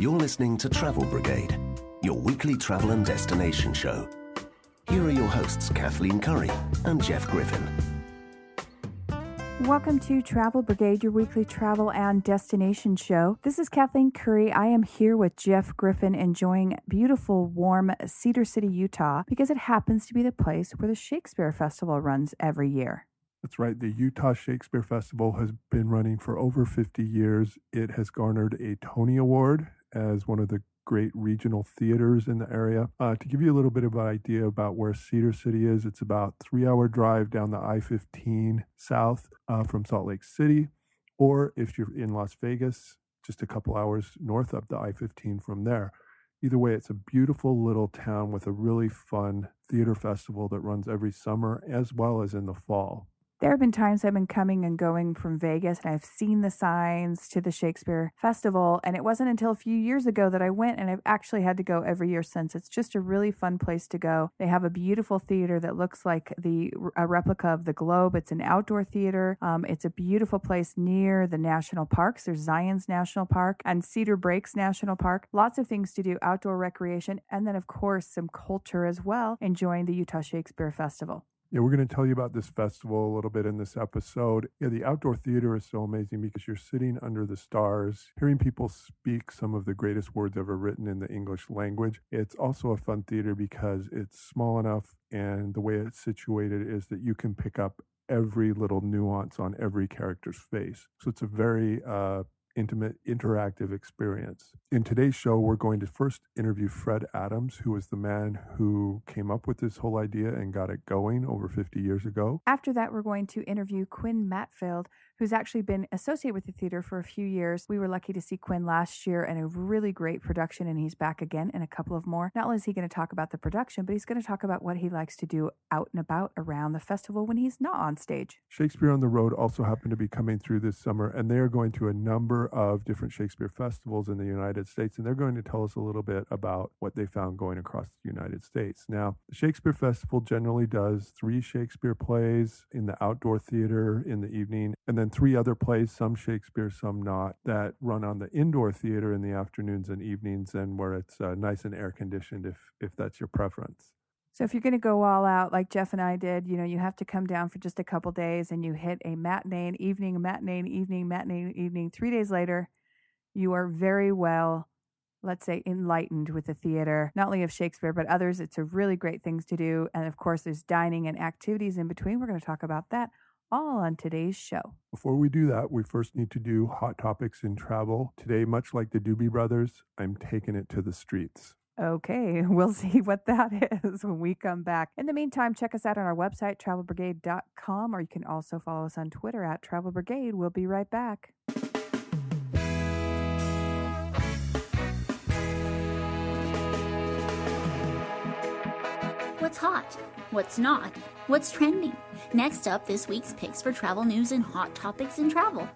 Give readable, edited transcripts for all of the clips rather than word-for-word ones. You're listening to Travel Brigade, your weekly travel and destination show. Here are your hosts, Kathleen Curry and Jeff Griffin. Welcome to Travel Brigade, your weekly travel and destination show. This is Kathleen Curry. I am here with Jeff Griffin enjoying beautiful, warm Cedar City, Utah, because it happens to be the place where the Shakespeare Festival runs every year. That's right. The Utah Shakespeare Festival has been running for over 50 years. It has garnered a Tony Award as one of the great regional theaters in the area. To give you a little bit of an idea about where Cedar City is, it's about a 3-hour drive down the I-15 south from Salt Lake City, or if you're in Las Vegas, just a couple hours north of the I-15 from there. Either way, it's a beautiful little town with a really fun theater festival that runs every summer as well as in the fall. There have been times I've been coming and going from Vegas, and I've seen the signs to the Shakespeare Festival, and it wasn't until a few years ago that I went, and I've actually had to go every year since. It's just a really fun place to go. They have a beautiful theater that looks like a replica of the Globe. It's an outdoor theater. It's a beautiful place near the national parks. There's Zion's National Park and Cedar Breaks National Park. Lots of things to do, outdoor recreation, and then, of course, some culture as well, enjoying the Utah Shakespeare Festival. Yeah, we're going to tell you about this festival a little bit in this episode. Yeah, the outdoor theater is so amazing because you're sitting under the stars, hearing people speak some of the greatest words ever written in the English language. It's also a fun theater because it's small enough, and the way it's situated is that you can pick up every little nuance on every character's face. So it's a very intimate, interactive experience. In today's show, we're going to first interview Fred Adams, who was the man who came up with this whole idea and got it going over 50 years ago. After that, we're going to interview Quinn Mattfeld, who's actually been associated with the theater for a few years. We were lucky to see Quinn last year in a really great production, and he's back again in a couple of more. Not only is he going to talk about the production, but he's going to talk about what he likes to do out and about around the festival when he's not on stage. Shakespeare on the Road also happened to be coming through this summer, and they are going to a number of different Shakespeare festivals in the United States, and they're going to tell us a little bit about what they found going across the United States. Now, the Shakespeare Festival generally does 3 Shakespeare plays in the outdoor theater in the evening, and then 3 other plays, some Shakespeare, some not, that run on the indoor theater in the afternoons and evenings, and where it's nice and air-conditioned if that's your preference. So if you're going to go all out like Jeff and I did, you have to come down for just a couple days, and you hit a matinee and evening. 3 days later, you are very well, let's say, enlightened with the theater, not only of Shakespeare, but others. It's a really great thing to do. And of course, there's dining and activities in between. We're going to talk about that all on today's show. Before we do that, we first need to do hot topics in travel. Today, much like the Doobie Brothers, I'm taking it to the streets. Okay, we'll see what that is when we come back. In the meantime, check us out on our website, TravelBrigade.com, or you can also follow us on Twitter at Travel Brigade. We'll be right back. What's hot? What's not? What's trending? Next up, this week's picks for travel news and hot topics in travel.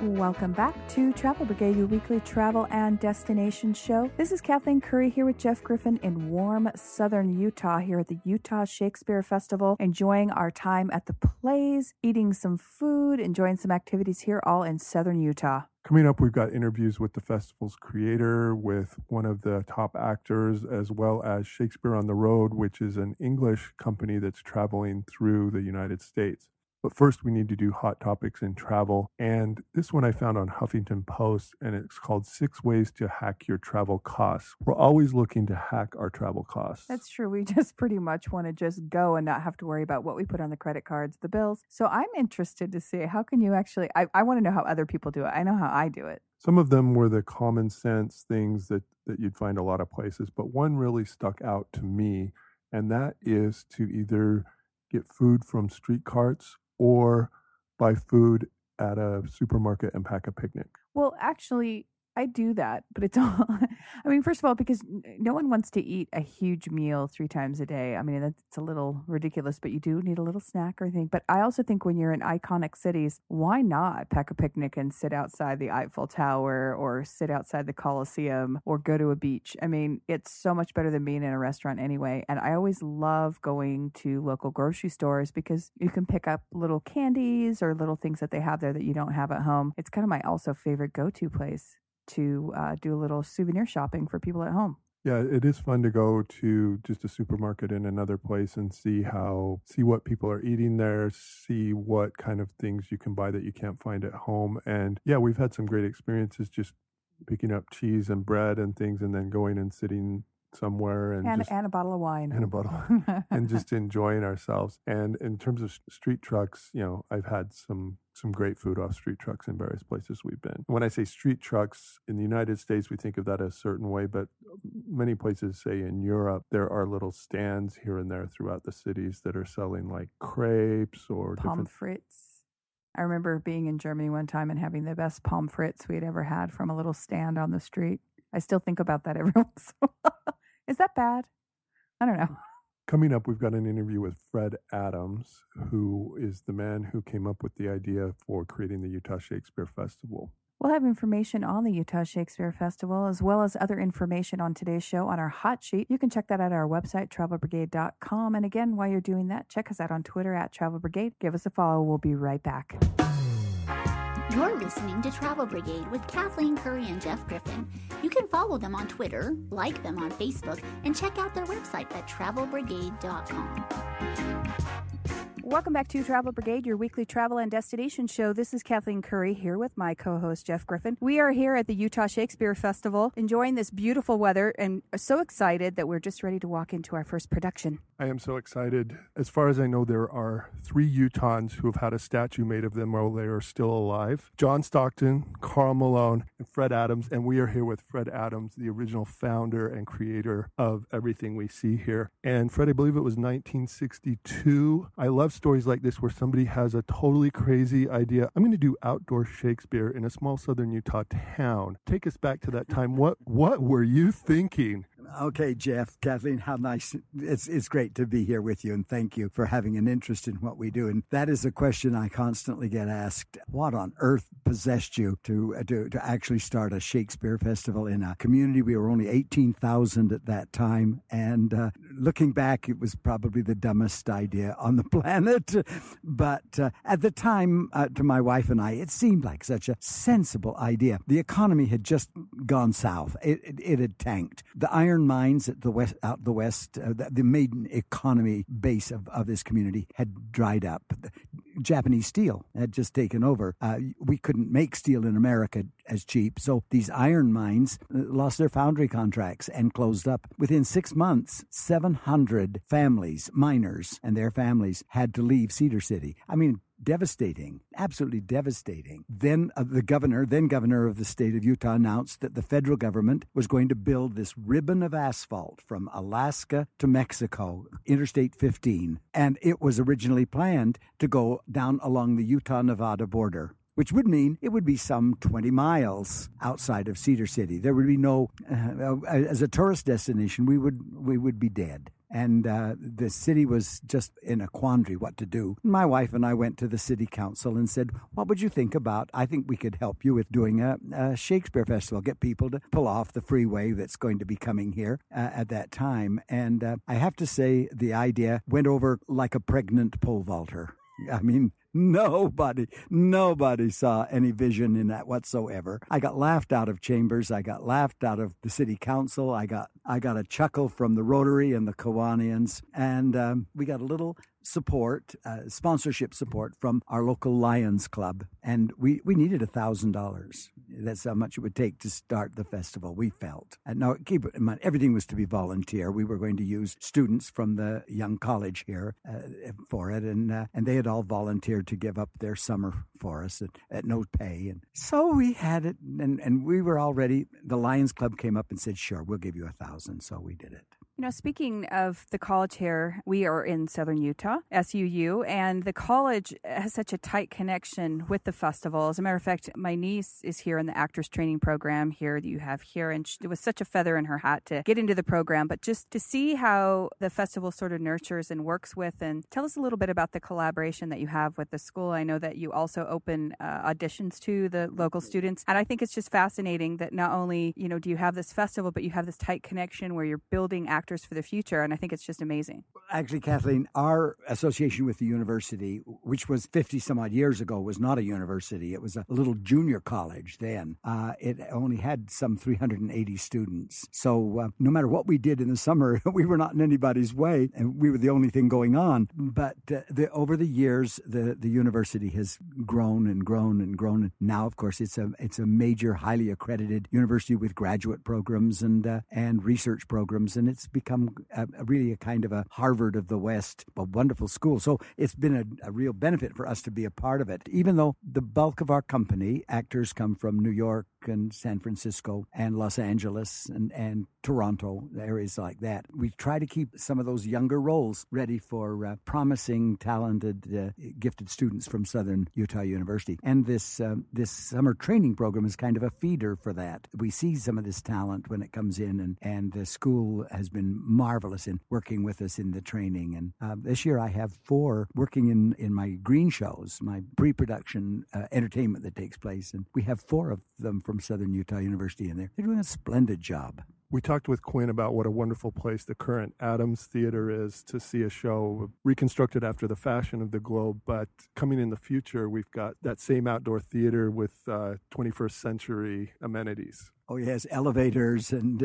Welcome back to Travel Brigade, your weekly travel and destination show. This is Kathleen Curry here with Jeff Griffin in warm southern Utah here at the Utah Shakespeare Festival, enjoying our time at the plays, eating some food, enjoying some activities here, all in southern Utah. Coming up, we've got interviews with the festival's creator, with one of the top actors, as well as Shakespeare on the Road, which is an English company that's traveling through the United States. But first, we need to do hot topics in travel. And this one I found on Huffington Post, and it's called 6 Ways to Hack Your Travel Costs. We're always looking to hack our travel costs. That's true. We just pretty much want to just go and not have to worry about what we put on the credit cards, the bills. So I'm interested to see how can you actually, I want to know how other people do it. I know how I do it. Some of them were the common sense things that you'd find a lot of places, but one really stuck out to me, and that is to either get food from street carts or buy food at a supermarket and pack a picnic. Well, actually, I do that, but it's all, I mean, first of all, because no one wants to eat a huge meal 3 times a day. I mean, that's a little ridiculous, but you do need a little snack or anything. But I also think when you're in iconic cities, why not pack a picnic and sit outside the Eiffel Tower or sit outside the Coliseum or go to a beach? I mean, it's so much better than being in a restaurant anyway. And I always love going to local grocery stores because you can pick up little candies or little things that they have there that you don't have at home. It's kind of my also favorite go-to place to do a little souvenir shopping for people at home. Yeah, it is fun to go to just a supermarket in another place and see what people are eating there, see what kind of things you can buy that you can't find at home. And yeah, we've had some great experiences just picking up cheese and bread and things and then going and sitting somewhere and a bottle of wine and just enjoying ourselves. And in terms of street trucks, you know, I've had some great food off street trucks in various places we've been. When I say street trucks, in the United States, we think of that a certain way, but many places, say in Europe, there are little stands here and there throughout the cities that are selling like crepes or pommes frites. I remember being in Germany one time and having the best pommes frites we had ever had from a little stand on the street. I still think about that every once in a while. Is that bad? I don't know. Coming up, we've got an interview with Fred Adams, who is the man who came up with the idea for creating the Utah Shakespeare Festival. We'll have information on the Utah Shakespeare Festival, as well as other information on today's show on our hot sheet. You can check that out at our website, TravelBrigade.com. And again, while you're doing that, check us out on Twitter at Travel Brigade. Give us a follow. We'll be right back. You're listening to Travel Brigade with Kathleen Curry and Jeff Griffin. You can follow them on Twitter, like them on Facebook, and check out their website at TravelBrigade.com. Welcome back to Travel Brigade, your weekly travel and destination show. This is Kathleen Curry here with my co-host, Jeff Griffin. We are here at the Utah Shakespeare Festival, enjoying this beautiful weather and are so excited that we're just ready to walk into our first production. I am so excited. As far as I know, there are 3 Utahns who have had a statue made of them while they are still alive. John Stockton, Carl Malone, and Fred Adams. And we are here with Fred Adams, the original founder and creator of everything we see here. And Fred, I believe it was 1962. I love stories like this where somebody has a totally crazy idea. I'm going to do outdoor Shakespeare in a small southern Utah town. Take us back to that time. What were you thinking? Okay, Jeff, Kathleen, how nice. It's great to be here with you, and thank you for having an interest in what we do. And that is a question I constantly get asked. What on earth possessed you to actually start a Shakespeare festival in a community? We were only 18,000 at that time. And looking back, it was probably the dumbest idea on the planet. But at the time, to my wife and I, it seemed like such a sensible idea. The economy had just gone south. It had tanked. The iron mines out the west, the main economy base of this community had dried up. Japanese steel had just taken over. We couldn't make steel in America as cheap, so these iron mines lost their foundry contracts and closed up. Within 6 months, 700 families, miners and their families, had to leave Cedar City. I mean, devastating, absolutely devastating. Then the governor of the state of Utah announced that the federal government was going to build this ribbon of asphalt from Alaska to Mexico, Interstate 15. And it was originally planned to go down along the Utah-Nevada border, which would mean it would be some 20 miles outside of Cedar City. There would be no, as a tourist destination, we would be dead. And the city was just in a quandary what to do. My wife and I went to the city council and said, what would you think about, I think we could help you with doing a Shakespeare festival, get people to pull off the freeway that's going to be coming here at that time. And I have to say the idea went over like a pregnant pole vaulter. I mean, Nobody saw any vision in that whatsoever. I got laughed out of chambers. I got laughed out of the city council. I got a chuckle from the Rotary and the Kiwanians. And we got a little support, sponsorship support from our local Lions Club. And we needed $1,000. That's how much it would take to start the festival, we felt. And now, keep in mind, everything was to be volunteer. We were going to use students from the young college here for it. And they had all volunteered to give up their summer for us at no pay. And so we had it. And we were all ready. The Lions Club came up and said, sure, we'll give you $1,000. So we did it. You know, speaking of the college here, we are in Southern Utah, SUU, and the college has such a tight connection with the festival. As a matter of fact, my niece is here in the actors training program here that you have here, and it was such a feather in her hat to get into the program, but just to see how the festival sort of nurtures and works with, and tell us a little bit about the collaboration that you have with the school. I know that you also open auditions to the local students, and I think it's just fascinating that not only, you know, do you have this festival, but you have this tight connection where you're building actors for the future, and I think it's just amazing. Actually, Kathleen, our association with the university, which was 50 some odd years ago, was not a university. It was a little junior college then. It only had some 380 students. So no matter what we did in the summer, we were not in anybody's way, and we were the only thing going on. But over the years, the university has grown and grown and grown. Now, of course, it's a major, highly accredited university with graduate programs and research programs, and it's become really a kind of a Harvard of the West, a wonderful school. So it's been a real benefit for us to be a part of it, even though the bulk of our company, actors, come from New York and San Francisco and Los Angeles and Toronto, areas like that. We try to keep some of those younger roles ready for promising, talented, gifted students from Southern Utah University. And this summer training program is kind of a feeder for that. We see some of this talent when it comes in, and the school has been marvelous in working with us in the training. And this year I have 4 working in my green shows, my pre-production entertainment that takes place. And we have 4 of them from Southern Utah University in there. They're doing a splendid job. We talked with Quinn about what a wonderful place the current Adams Theater is to see a show reconstructed after the fashion of the globe. But coming in the future, we've got that same outdoor theater with 21st century amenities. Oh, yes, elevators and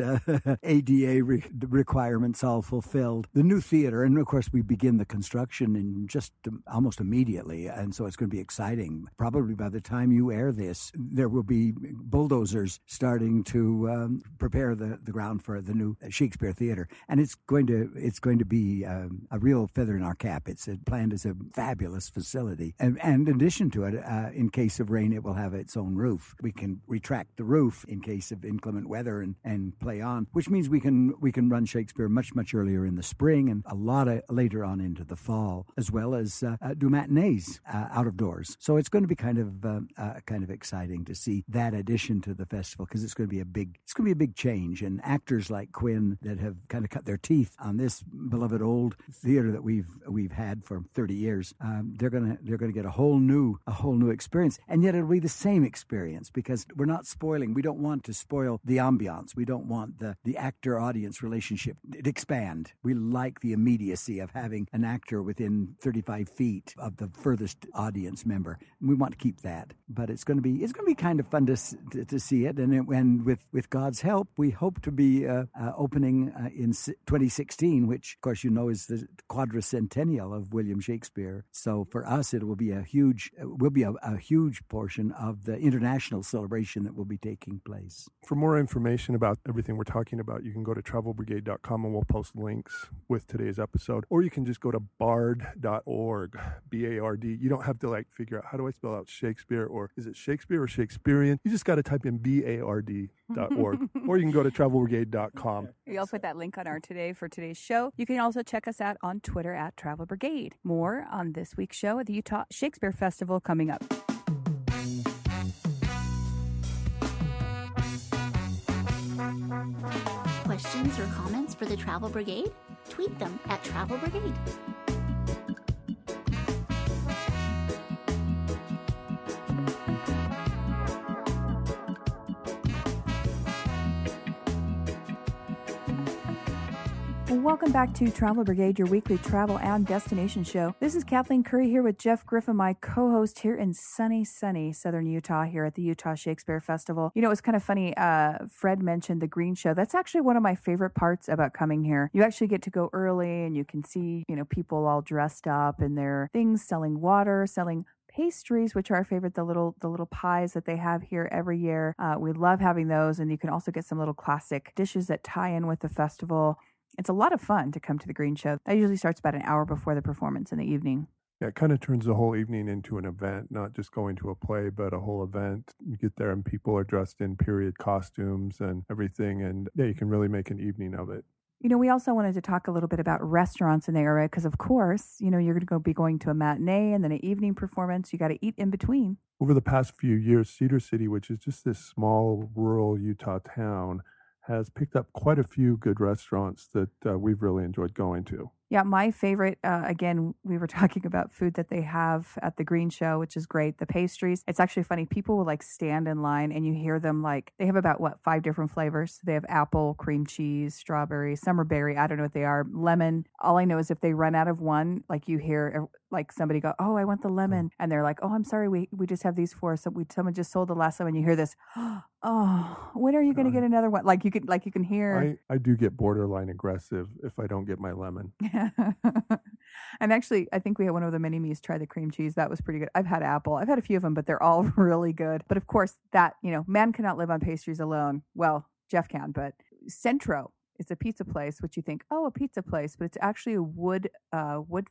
ADA requirements all fulfilled. The new theater, and of course, we begin the construction in just almost immediately, and so it's going to be exciting. Probably by the time you air this, there will be bulldozers starting to prepare the ground for the new Shakespeare Theater, and it's going to be a real feather in our cap. It's planned as a fabulous facility, and in addition to it, in case of rain, it will have its own roof. We can retract the roof in case of inclement weather and play on, which means we can run Shakespeare much earlier in the spring and a lot later on into the fall, as well as do matinees out of doors. So it's going to be kind of exciting to see that addition to the festival, because it's going to be a big change. And actors like Quinn that have kind of cut their teeth on this beloved old theater that we've had for 30 years, they're gonna get a whole new experience, and yet it'll be the same experience because we're not spoiling. We don't want to spoil the ambiance. We don't want the actor-audience relationship to expand. We like the immediacy of having an actor within 35 feet of the furthest audience member. We want to keep that. But it's going to be kind of fun to see it. And with God's help, we hope to be opening in 2016, which, of course, you know, is the quadricentennial of William Shakespeare. So for us, it will be a huge portion of the international celebration that will be taking place. For more information about everything we're talking about, you can go to TravelBrigade.com, and we'll post links with today's episode. Or you can just go to Bard.org, B-A-R-D. You don't have to figure out, how do I spell out Shakespeare, or is it Shakespeare or Shakespearean? You just got to type in B-A-R-D.org. Or you can go to TravelBrigade.com. We'll put that link on for today's show. You can also check us out on Twitter at Travel Brigade. More on this week's show at the Utah Shakespeare Festival coming up. Questions or comments for the Travel Brigade? Tweet them at Travel Brigade. Welcome back to Travel Brigade, your weekly travel and destination show. This is Kathleen Curry here with Jeff Griffin, my co-host here in sunny Southern Utah here at the Utah Shakespeare Festival. You know, it's kind of funny. Fred mentioned the green show. That's actually one of my favorite parts about coming here. You actually get to go early and you can see, you know, people all dressed up in their things, selling water, selling pastries, which are our favorite, the little pies that they have here every year. We love having those. And you can also get some little classic dishes that tie in with the festival. It's a lot of fun to come to the Green Show. That usually starts about an hour before the performance in the evening. Yeah, it kind of turns the whole evening into an event, not just going to a play, but a whole event. You get there and people are dressed in period costumes and everything, and yeah, you can really make an evening of it. You know, we also wanted to talk a little bit about restaurants in the area because, of course, you know, you're going to be going to a matinee and then an evening performance. You got to eat in between. Over the past few years, Cedar City, which is just this small rural Utah town, has picked up quite a few good restaurants that we've really enjoyed going to. Yeah, my favorite, again, we were talking about food that they have at the Green Show, which is great. The pastries. It's actually funny. People will like stand in line and you hear them like, they have about, what, 5 different flavors. They have apple, cream cheese, strawberry, summer berry. I don't know what they are. Lemon. All I know is if they run out of one, like you hear like somebody go, oh, I want the lemon. And they're like, oh, I'm sorry. We just have these 4. So someone just sold the last one. And you hear this, oh, when are you going to get another one? Like you can hear. I do get borderline aggressive if I don't get my lemon. And actually, I think we had one of the mini-me's try the cream cheese. That was pretty good. I've had apple. I've had a few of them, but they're all really good. But of course, that, you know, man cannot live on pastries alone. Well, Jeff can, but Centro is a pizza place, which you think, oh, a pizza place, but it's actually a wood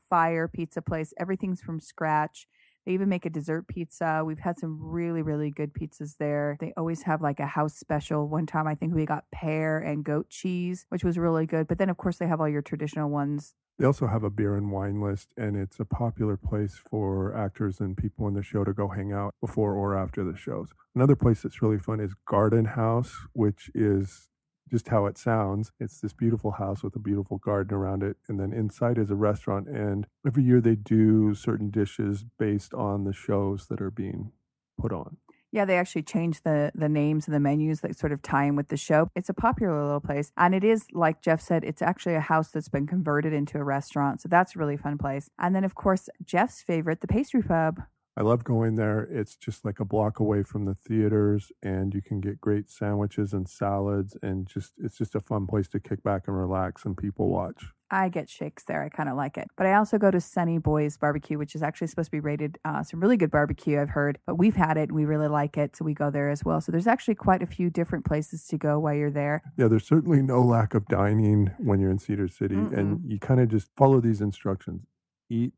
fire pizza place. Everything's from scratch. They even make a dessert pizza. We've had some really, really good pizzas there. They always have like a house special. One time, I think we got pear and goat cheese, which was really good. But then, of course, they have all your traditional ones. They also have a beer and wine list, and it's a popular place for actors and people in the show to go hang out before or after the shows. Another place that's really fun is Garden House, which is just how it sounds. It's this beautiful house with a beautiful garden around it. And then inside is a restaurant. And every year they do certain dishes based on the shows that are being put on. Yeah, they actually change the names and the menus that sort of tie in with the show. It's a popular little place. And it is, like Jeff said, it's actually a house that's been converted into a restaurant. So that's a really fun place. And then, of course, Jeff's favorite, the Pastry Pub. I love going there. It's just like a block away from the theaters, and you can get great sandwiches and salads, and just it's just a fun place to kick back and relax and people watch. I get shakes there. I kind of like it. But I also go to Sunny Boy's Barbecue, which is actually supposed to be rated some really good barbecue, I've heard. But we've had it and we really like it, so we go there as well. So there's actually quite a few different places to go while you're there. Yeah, there's certainly no lack of dining when you're in Cedar City, and you kind of just follow these instructions. Eat,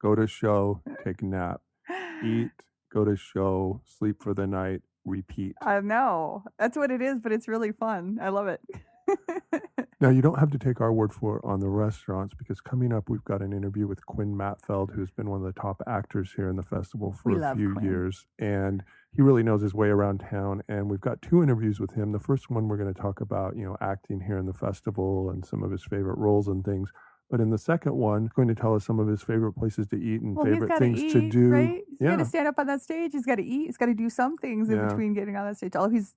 go to show, take a nap. Eat, go to show, sleep for the night, repeat. I know. That's what it is, but it's really fun. I love it. Now, you don't have to take our word for it on the restaurants, because coming up, we've got an interview with Quinn Mattfeld, who's been one of the top actors here in the festival for a few years. And he really knows his way around town. And we've got 2 interviews with him. The first one, we're going to talk about, you know, acting here in the festival and some of his favorite roles and things. But in the second one, he's going to tell us some of his favorite places to eat and favorite things to do. Right? He's got to stand up on that stage. He's got to eat. He's got to do some things in between getting on that stage. Although he's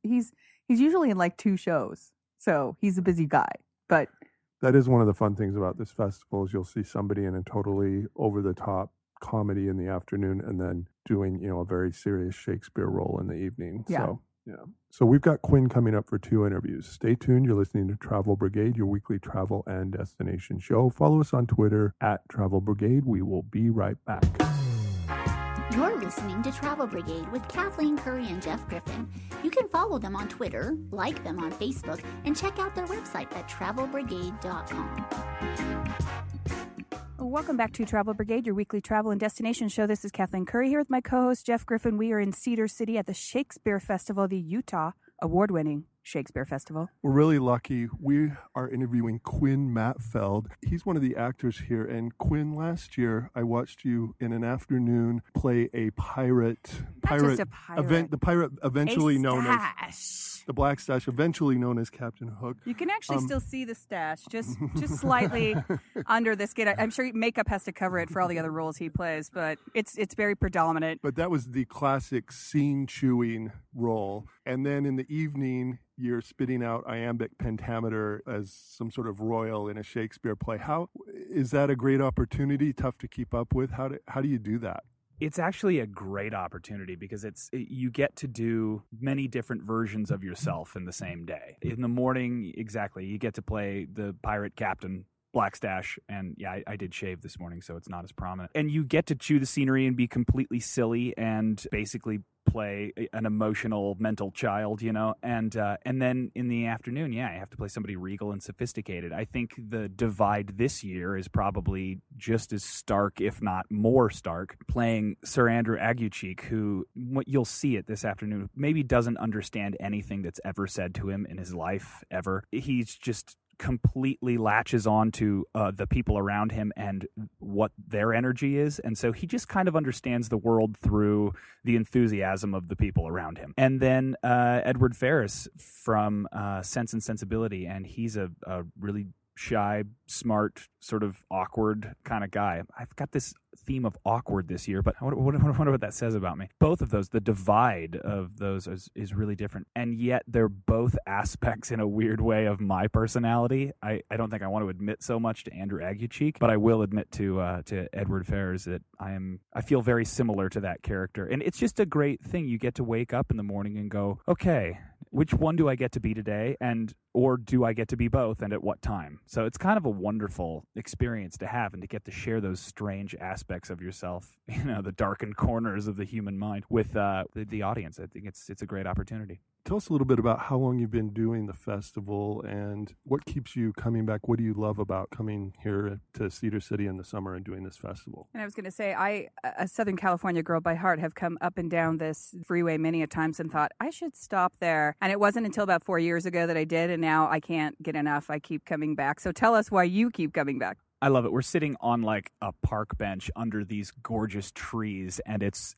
usually in like 2 shows, so he's a busy guy. But that is one of the fun things about this festival is you'll see somebody in a totally over the top comedy in the afternoon, and then doing, you know, a very serious Shakespeare role in the evening. Yeah. So we've got Quinn coming up for 2 interviews. Stay tuned. You're listening to Travel Brigade, your weekly travel and destination show. Follow us on Twitter @Travel Brigade. We will be right back. You're listening to Travel Brigade with Kathleen Curry and Jeff Griffin. You can follow them on Twitter, like them on Facebook, and check out their website at TravelBrigade.com. Welcome back to Travel Brigade, your weekly travel and destination show. This is Kathleen Curry here with my co-host, Jeff Griffin. We are in Cedar City at the Shakespeare Festival, the Utah award-winning Shakespeare Festival. We're really lucky. We are interviewing Quinn Mattfeld. He's one of the actors here. And Quinn, last year, I watched you in an afternoon play a pirate. Event, the pirate eventually known as the Black Stash, eventually known as Captain Hook. You can actually still see the stash, just slightly under the skin. I'm sure makeup has to cover it for all the other roles he plays, but it's very predominant. But that was the classic scene-chewing role. And then in the evening, you're spitting out iambic pentameter as some sort of royal in a Shakespeare play. How is that a great opportunity? Tough to keep up with? How do you do that? It's actually a great opportunity because you get to do many different versions of yourself in the same day. In the morning, exactly, you get to play the pirate captain, Black Stash, and I did shave this morning, so it's not as prominent. And you get to chew the scenery and be completely silly and basically play an emotional mental child, you know. And then in the afternoon, I have to play somebody regal and sophisticated. I think the divide this year is probably just as stark, if not more stark, playing Sir Andrew Aguecheek, who, what you'll see it this afternoon, maybe doesn't understand anything that's ever said to him in his life, ever. He's just completely latches on to the people around him and what their energy is. And so he just kind of understands the world through the enthusiasm of the people around him. And then Edward Ferris from Sense and Sensibility, and he's a really shy, smart, sort of awkward kind of guy. I've got this theme of awkward this year, but I wonder what that says about me. Both of those, the divide of those is really different. And yet they're both aspects in a weird way of my personality. I don't think I want to admit so much to Andrew Aguecheek, but I will admit to Edward Ferrars that I feel very similar to that character. And it's just a great thing. You get to wake up in the morning and go, okay, which one do I get to be today? Or do I get to be both, and at what time? So it's kind of a wonderful experience to have, and to get to share those strange aspects of yourself, the darkened corners of the human mind, with the audience. I think it's a great opportunity. Tell us a little bit about how long you've been doing the festival and what keeps you coming back. What do you love about coming here to Cedar City in the summer and doing this festival? And I was going to say, I, a Southern California girl by heart, have come up and down this freeway many a times and thought, I should stop there. And it wasn't until about 4 years ago that I did, and now I can't get enough. I keep coming back. So tell us why you keep coming back. I love it. We're sitting on like a park bench under these gorgeous trees, and it's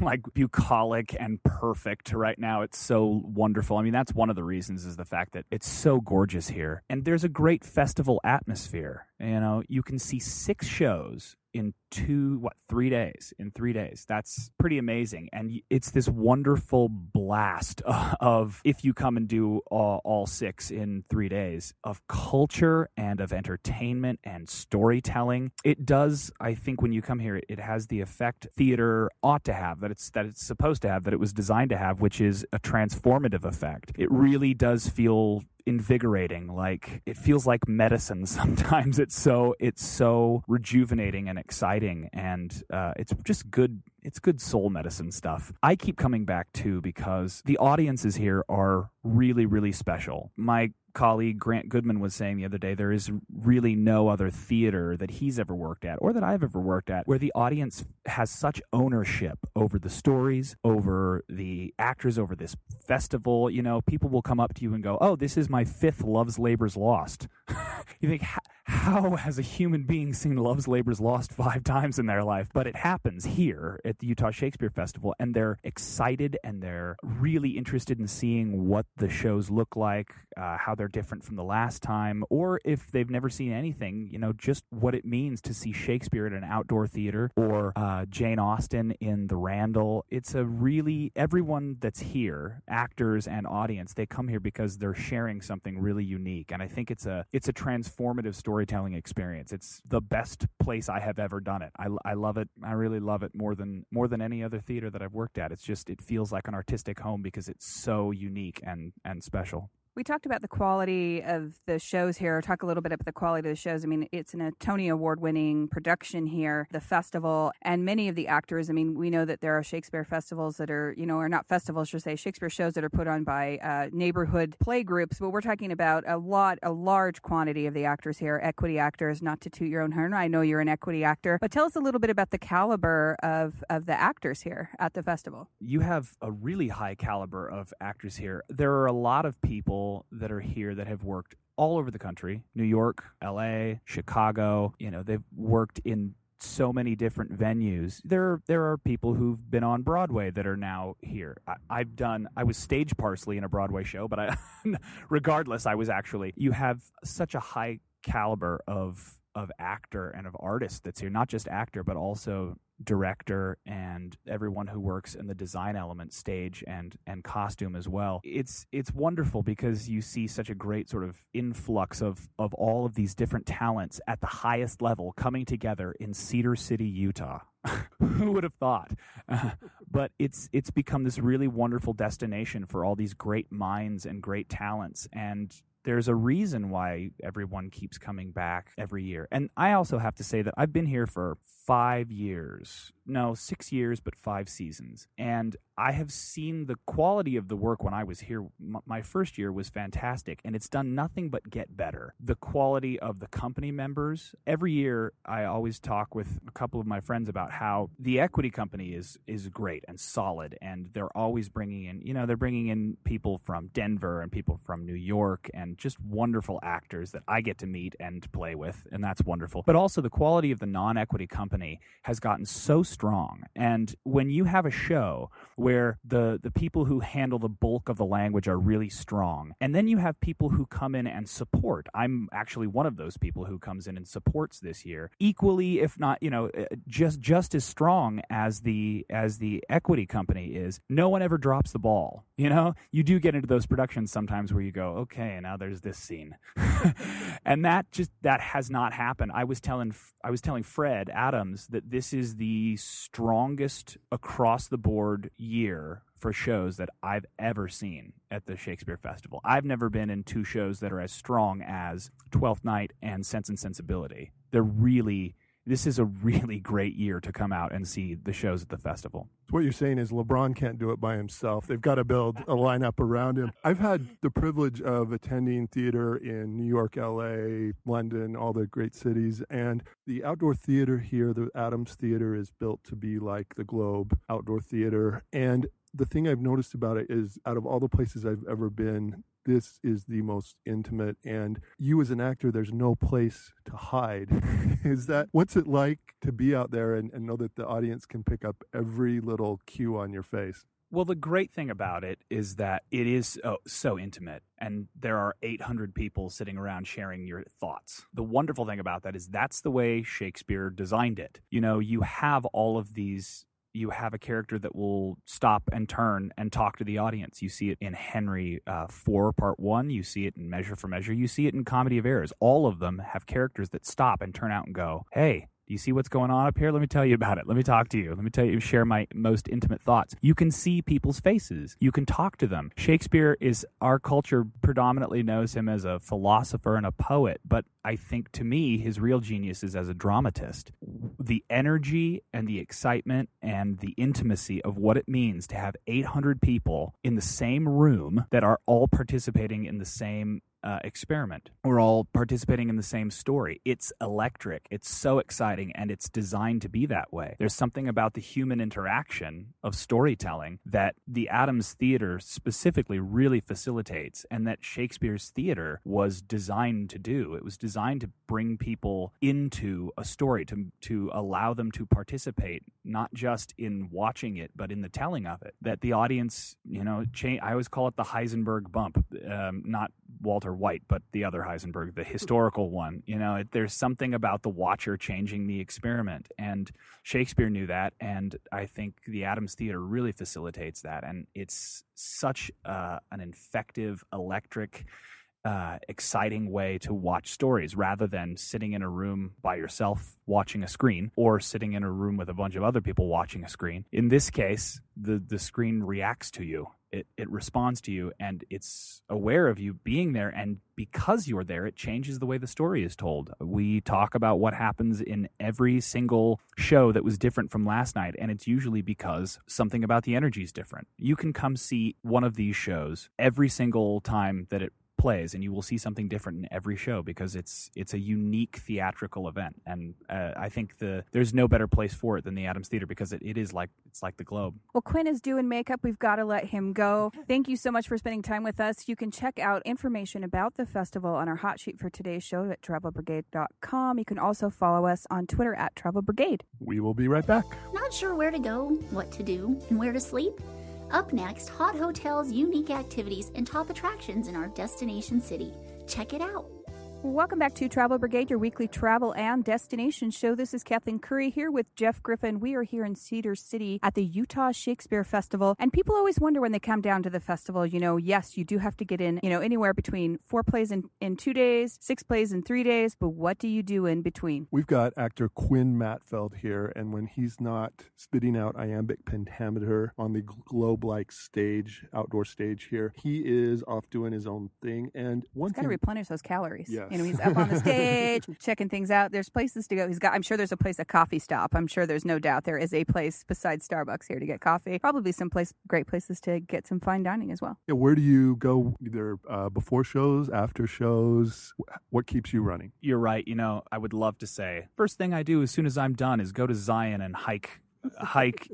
like bucolic and perfect right now. It's so wonderful. I mean, that's one of the reasons, is the fact that it's so gorgeous here. And there's a great festival atmosphere. You can see 6 shows in 3 days. In 3 days. That's pretty amazing. And it's this wonderful blast of, if you come and do all 6 in 3 days, of culture and of entertainment and storytelling. It does, I think, when you come here, it has the effect theater ought to have, that it's supposed to have, that it was designed to have, which is a transformative effect. It really does feel invigorating. Like, it feels like medicine sometimes. It's so rejuvenating and exciting, and it's just good. It's good soul medicine stuff. I keep coming back too because the audiences here are really, really special. My colleague Grant Goodman was saying the other day, there is really no other theater that he's ever worked at, or that I've ever worked at, where the audience has such ownership over the stories, over the actors, over this festival. People will come up to you and go, oh, this is my 5th Love's Labor's Lost. You think, how has a human being seen Love's Labor's Lost 5 times in their life? But it happens here at the Utah Shakespeare Festival, and they're excited, and they're really interested in seeing what the shows look like, how they're different from the last time, or if they've never seen anything, just what it means to see Shakespeare at an outdoor theater, or Jane Austen in the Randall. It's everyone that's here, actors and audience, they come here because they're sharing something really unique, and I think it's a transformative storytelling experience. It's the best place I have ever done it. I love it. I really love it more than any other theater that I've worked at. It's just, it feels like an artistic home because it's so unique and special. We talked about the quality of the shows here. Talk a little bit about the quality of the shows. I mean, it's an Tony Award-winning production here, the festival, and many of the actors. I mean, we know that there are Shakespeare festivals that are, or not festivals, should say, Shakespeare shows that are put on by neighborhood play groups, but we're talking about a large quantity of the actors here, equity actors, not to toot your own horn. I know you're an equity actor, but tell us a little bit about the caliber of the actors here at the festival. You have a really high caliber of actors here. There are a lot of people that are here that have worked all over the country, New York, LA, Chicago. They've worked in so many different venues. There are people who've been on Broadway that are now here. I was stage parsley in a Broadway show, but regardless, I was actually, you have such a high caliber of actor and of artist that's here, not just actor, but also director and everyone who works in the design element, stage and costume as well. It's wonderful because you see such a great sort of influx of all of these different talents at the highest level coming together in Cedar City, Utah. Who would have thought? But it's become this really wonderful destination for all these great minds and great talents, and there's a reason why everyone keeps coming back every year. And I also have to say that I've been here for 5 years no, 6 years, but 5 seasons. And I have seen the quality of the work when I was here. My first year was fantastic, and it's done nothing but get better. The quality of the company members. Every year, I always talk with a couple of my friends about how the equity company is great and solid, and they're always bringing in, you know, they're bringing in people from Denver and people from New York and just wonderful actors that I get to meet and play with, and that's wonderful. But also the quality of the non-equity company has gotten so strong. And when you have a show where the people who handle the bulk of the language are really strong, and then you have people who come in and support. I'm actually one of those people who comes in and supports this year, equally, if not, you know, just as strong as the equity company is. No one ever drops the ball. You know, you do get into those productions sometimes where you go, okay, now there's this scene, and that has not happened. I was telling Fred Adams that this is the strongest across the board year for shows that I've ever seen at the Shakespeare Festival. I've never been in two shows that are as strong as Twelfth Night and Sense and Sensibility. This is a really great year to come out and see the shows at the festival. What you're saying is LeBron can't do it by himself. They've got to build a lineup around him. I've had the privilege of attending theater in New York, LA, London, all the great cities. And the outdoor theater here, the Adams Theater, is built to be like the Globe Outdoor Theater. And the thing I've noticed about it is, out of all the places I've ever been, this is the most intimate, and you as an actor, there's no place to hide. What's it like to be out there and know that the audience can pick up every little cue on your face? Well, the great thing about it is that it is so intimate, and there are 800 people sitting around sharing your thoughts. The wonderful thing about that is that's the way Shakespeare designed it. You know, you have all of these. You have a character that will stop and turn and talk to the audience. You see it in Henry IV, Part 1. You see it in Measure for Measure. You see it in Comedy of Errors. All of them have characters that stop and turn out and go, hey, do you see what's going on up here? Let me tell you about it. Let me talk to you. Let me tell you, share my most intimate thoughts. You can see people's faces. You can talk to them. Shakespeare is, our culture predominantly knows him as a philosopher and a poet, but I think to me, his real genius is as a dramatist. The energy and the excitement and the intimacy of what it means to have 800 people in the same room that are all participating in the same experiment. We're all participating in the same story. It's electric. It's so exciting, and it's designed to be that way. There's something about the human interaction of storytelling that the Adams Theater specifically really facilitates, and that Shakespeare's theater was designed to do. It was designed to bring people into a story, to allow them to participate, not just in watching it, but in the telling of it. That the audience, you know, I always call it the Heisenberg bump, not Walter White, but the other Heisenberg, the historical one. You know, there's something about the watcher changing the experiment, and Shakespeare knew that, and I think the Adams Theater really facilitates that, and it's such an effective, electric, exciting way to watch stories, rather than sitting in a room by yourself watching a screen, or sitting in a room with a bunch of other people watching a screen. In this case, the screen reacts to you. It responds to you, and it's aware of you being there, and because you're there, it changes the way the story is told. We talk about what happens in every single show that was different from last night, and it's usually because something about the energy is different. You can come see one of these shows every single time that it plays, and you will see something different in every show, because it's a unique theatrical event, and I think there's no better place for it than the Adams Theater, because it is like, it's like the Globe. Well, Quinn is due in makeup. We've got to let him go. Thank you so much for spending time with us. You can check out information about the festival on our hot sheet for today's show at TravelBrigade.com. You can also follow us on Twitter at Travel Brigade. We will be right back. Not sure where to go, what to do, and where to sleep? Up next, hot hotels, unique activities, and top attractions in our destination city. Check it out. Welcome back to Travel Brigade, your weekly travel and destination show. This is Kathleen Curry here with Jeff Griffin. We are here in Cedar City at the Utah Shakespeare Festival. And people always wonder when they come down to the festival, you know, yes, you do have to get in, you know, anywhere between 4 plays in 2 days, 6 plays in 3 days. But what do you do in between? We've got actor Quinn Mattfeld here. And when he's not spitting out iambic pentameter on the globe-like stage, outdoor stage here, he is off doing his own thing. And he's got to replenish those calories. Yeah. Yes. You know, he's up on the stage, checking things out. There's places to go. He's got, I'm sure there's a place, a coffee stop. I'm sure there's no doubt there is a place besides Starbucks here to get coffee. Probably some place, great places to get some fine dining as well. Yeah, where do you go either before shows, after shows? What keeps you running? You're right. You know, I would love to say, first thing I do as soon as I'm done is go to Zion and hike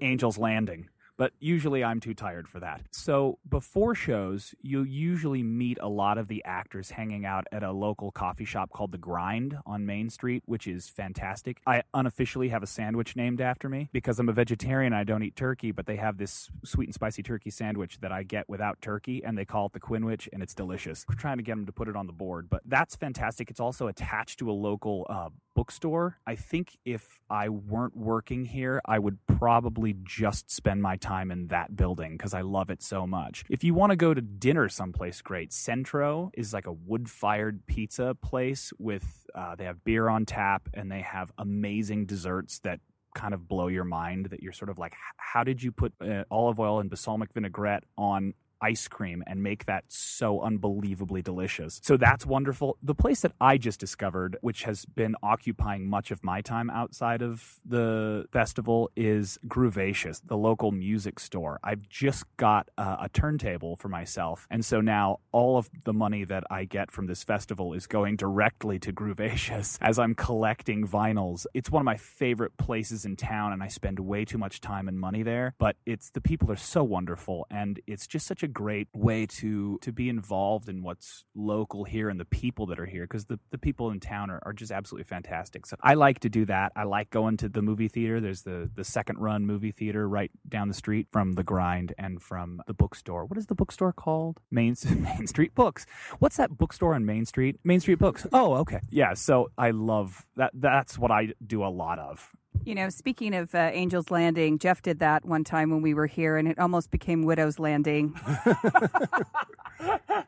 Angel's Landing. But usually I'm too tired for that. So before shows, you usually meet a lot of the actors hanging out at a local coffee shop called The Grind on Main Street, which is fantastic. I unofficially have a sandwich named after me because I'm a vegetarian. I don't eat turkey, but they have this sweet and spicy turkey sandwich that I get without turkey, and they call it the Quinwich, and it's delicious. We're trying to get them to put it on the board, but that's fantastic. It's also attached to a local bookstore. I think if I weren't working here, I would probably just spend my time in that building because I love it so much. If you want to go to dinner someplace great, Centro is like a wood-fired pizza place with, they have beer on tap and they have amazing desserts that kind of blow your mind, that you're sort of like, how did you put olive oil and balsamic vinaigrette on ice cream and make that so unbelievably delicious? So that's wonderful. The place that I just discovered, which has been occupying much of my time outside of the festival, is Groovacious, the local music store. I've just got a turntable for myself, and so now all of the money that I get from this festival is going directly to Groovacious as I'm collecting vinyls. It's one of my favorite places in town, and I spend way too much time and money there, but it's, the people are so wonderful, and it's just such a great way to be involved in what's local here and the people that are here, because the people in town are just absolutely fantastic. So I like to do that. I like going to the movie theater. There's the Second Run movie theater right down the street from The Grind and from the bookstore. What is the bookstore called? Main Street Books. What's that bookstore on Main Street? Main Street Books. Oh, okay. Yeah, so I love that. That's what I do a lot of. You know, speaking of Angel's Landing, Jeff did that one time when we were here, and it almost became Widow's Landing.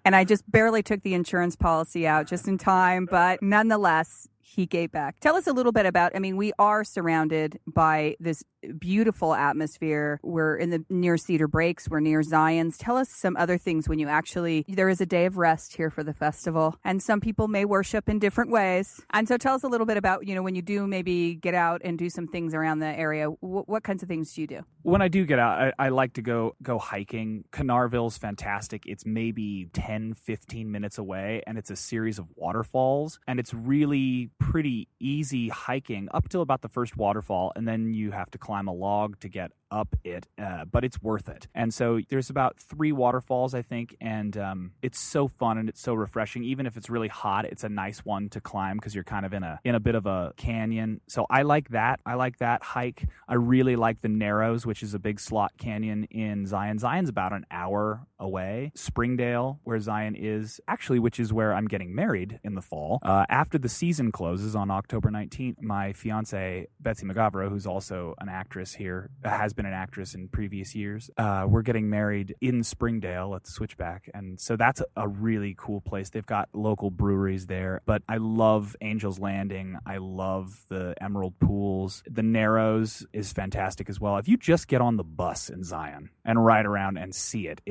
And I just barely took the insurance policy out just in time, but nonetheless, he gave back. Tell us a little bit about, I mean, we are surrounded by this beautiful atmosphere. We're in the near Cedar Breaks. We're near Zion's. Tell us some other things when you actually, there is a day of rest here for the festival, and some people may worship in different ways. And so tell us a little bit about, you know, when you do maybe get out and do some things around the area, what kinds of things do you do? When I do get out, I like to go hiking. Canarville's fantastic. It's maybe 10, 15 minutes away, and it's a series of waterfalls, and it's really pretty easy hiking up till about the first waterfall, and then you have to climb a log to get up it, but it's worth it. And so there's about 3 waterfalls, I think, and it's so fun and it's so refreshing. Even if it's really hot, it's a nice one to climb because you're kind of in a bit of a canyon. So I like that. I like that hike. I really like the Narrows, which is a big slot canyon in Zion. Zion's about an hour away. Springdale, where Zion is, actually, which is where I'm getting married in the fall. After the season closes on October 19th, my fiance, Betsy McGavro, who's also an actress here, has been an actress in previous years. We're getting married in Springdale at the Switchback, and so that's a really cool place. They've got local breweries there, but I love Angel's Landing. I love the Emerald Pools. The Narrows is fantastic as well. If you just get on the bus in Zion and ride around and see it,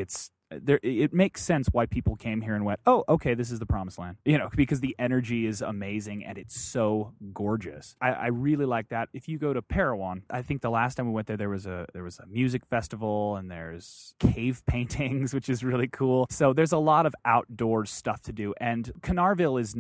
it makes sense why people came here and went, oh, okay, this is the promised land, you know, because the energy is amazing and it's so gorgeous. I really like that. If you go to Parowan, I think the last time we went there, there was a music festival and there's cave paintings, which is really cool. So there's a lot of outdoor stuff to do. And Canarville it's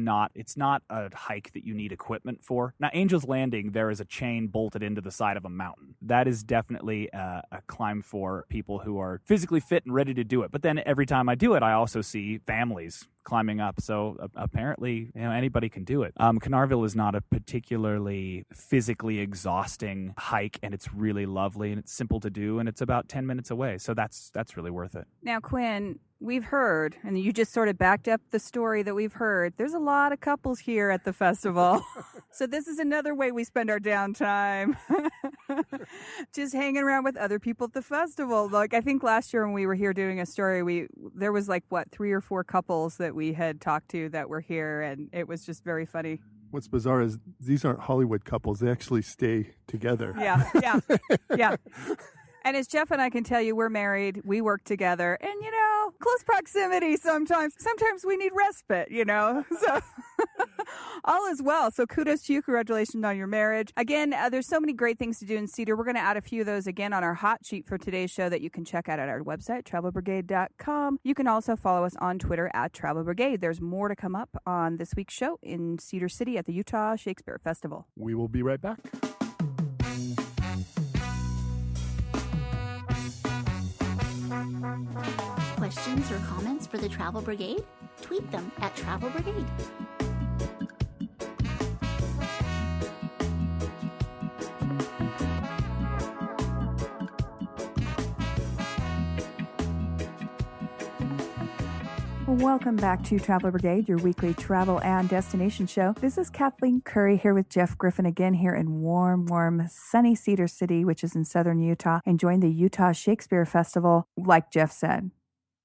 not a hike that you need equipment for. Now, Angel's Landing, there is a chain bolted into the side of a mountain. That is definitely a climb for people who are physically fit and ready to do it. But then every time I do it, I also see families climbing up. So apparently, you know, anybody can do it. Canarville is not a particularly physically exhausting hike, and it's really lovely and it's simple to do, and it's about 10 minutes away. So that's really worth it. Now, Quinn, we've heard, and you just sort of backed up the story that we've heard, there's a lot of couples here at the festival. So this is another way we spend our downtime. Just hanging around with other people at the festival. Like, I think last year when we were here doing a story, there was like, 3 or 4 couples that we had talked to that were here, and it was just very funny. What's bizarre is these aren't Hollywood couples. They actually stay together. Yeah. And as Jeff and I can tell you, we're married, we work together, and you know, well, close proximity sometimes. Sometimes we need respite, you know. So all is well. So kudos to you. Congratulations on your marriage. Again, there's so many great things to do in Cedar. We're going to add a few of those again on our hot sheet for today's show that you can check out at our website, TravelBrigade.com. You can also follow us on Twitter at Travel Brigade. There's more to come up on this week's show in Cedar City at the Utah Shakespeare Festival. We will be right back. Questions or comments for the Travel Brigade? Tweet them at Travel Brigade. Welcome back to Travel Brigade, your weekly travel and destination show. This is Kathleen Curry here with Jeff Griffin again here in warm, warm, sunny Cedar City, which is in southern Utah, enjoying the Utah Shakespeare Festival. Like Jeff said,